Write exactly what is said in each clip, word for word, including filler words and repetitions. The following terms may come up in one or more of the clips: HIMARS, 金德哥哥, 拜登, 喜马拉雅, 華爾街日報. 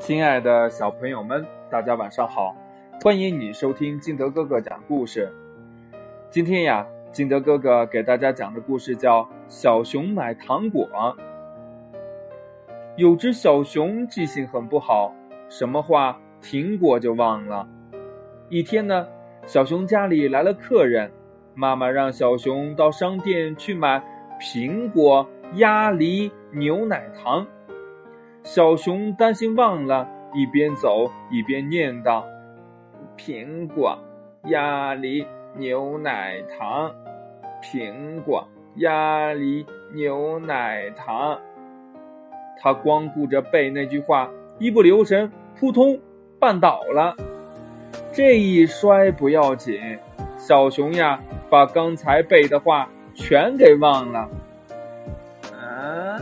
亲爱的小朋友们，大家晚上好，欢迎你收听金德哥哥讲故事。今天呀，金德哥哥给大家讲的故事叫《小熊买糖果》。有只小熊记性很不好，什么话停过就忘了。一天呢，小熊家里来了客人，妈妈让小熊到商店去买苹果、鸭梨、牛奶糖。小熊担心忘了，一边走一边念叨：苹果、鸭梨、牛奶糖，苹果、鸭梨、牛奶糖。他光顾着背那句话，一不留神扑通绊倒了。这一摔不要紧，小熊呀把刚才背的话全给忘了。啊，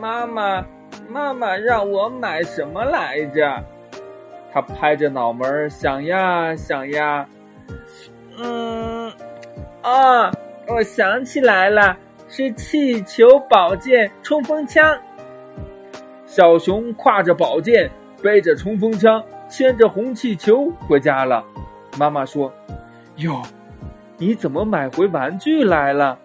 妈妈妈妈让我买什么来着？他拍着脑门想呀想呀，嗯，哦，我想起来了，是气球、宝剑、冲锋枪。小熊挎着宝剑，背着冲锋枪，牵着红气球回家了。妈妈说：哟，你怎么买回玩具来了？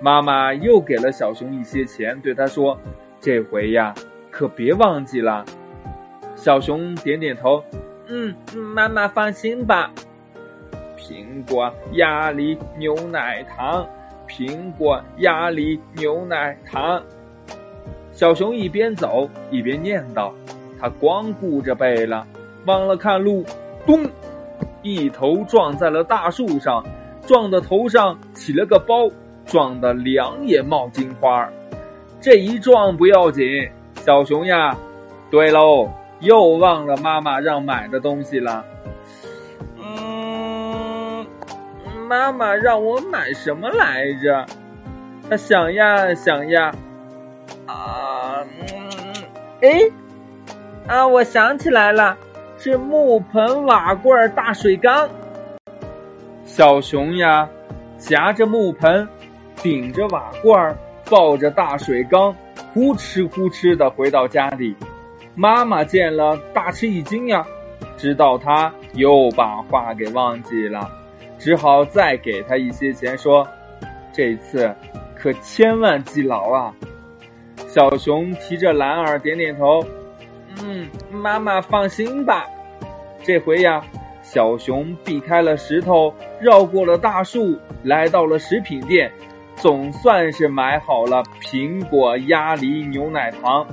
妈妈又给了小熊一些钱，对他说：这回呀，可别忘记了。小熊点点头，嗯，妈妈放心吧。苹果、鸭梨、牛奶糖，苹果、鸭梨、牛奶糖。小熊一边走一边念叨，他光顾着背了，忘了看路，咚，一头撞在了大树上，撞得头上起了个包，撞得两眼冒金花。这一撞不要紧，小熊呀，对喽，又忘了妈妈让买的东西了。嗯，妈妈让我买什么来着？他想呀想呀，啊，哎、嗯，啊，我想起来了，是木盆、瓦罐、大水缸。小熊呀，夹着木盆，顶着瓦罐，抱着大水缸，呼哧呼哧地回到家里。妈妈见了大吃一惊呀，知道他又把话给忘记了，只好再给他一些钱，说：这次可千万记牢啊。小熊提着篮儿点点头，嗯，妈妈放心吧。这回呀，小熊避开了石头，绕过了大树，来到了食品店，总算是买好了苹果、鸭梨、牛奶糖。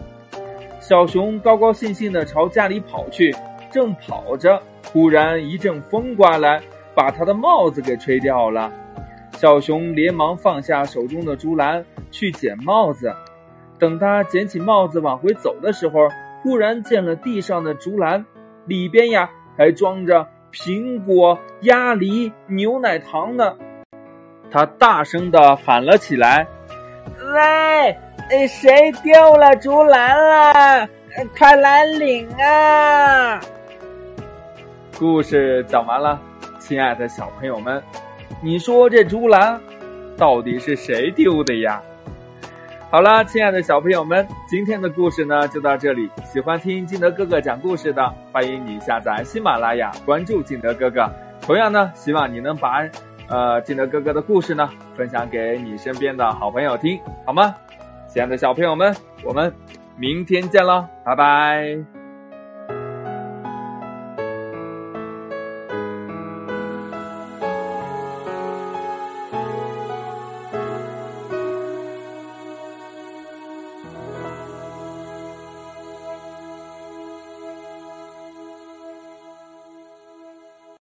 小熊高高兴兴地朝家里跑去，正跑着，忽然一阵风刮来，把他的帽子给吹掉了。小熊连忙放下手中的竹篮去捡帽子，等他捡起帽子往回走的时候，忽然见了地上的竹篮，里边呀还装着苹果、鸭梨、牛奶糖呢。他大声地喊了起来：喂，谁丢了竹篮了？快来领啊！故事讲完了，亲爱的小朋友们，你说这竹篮到底是谁丢的呀？好了，亲爱的小朋友们，今天的故事呢就到这里。喜欢听金德哥哥讲故事的，欢迎你下载喜马拉雅，关注金德哥哥。同样呢，希望你能把呃金德哥哥的故事呢分享给你身边的好朋友听，好吗？亲爱的小朋友们，我们明天见了，拜拜。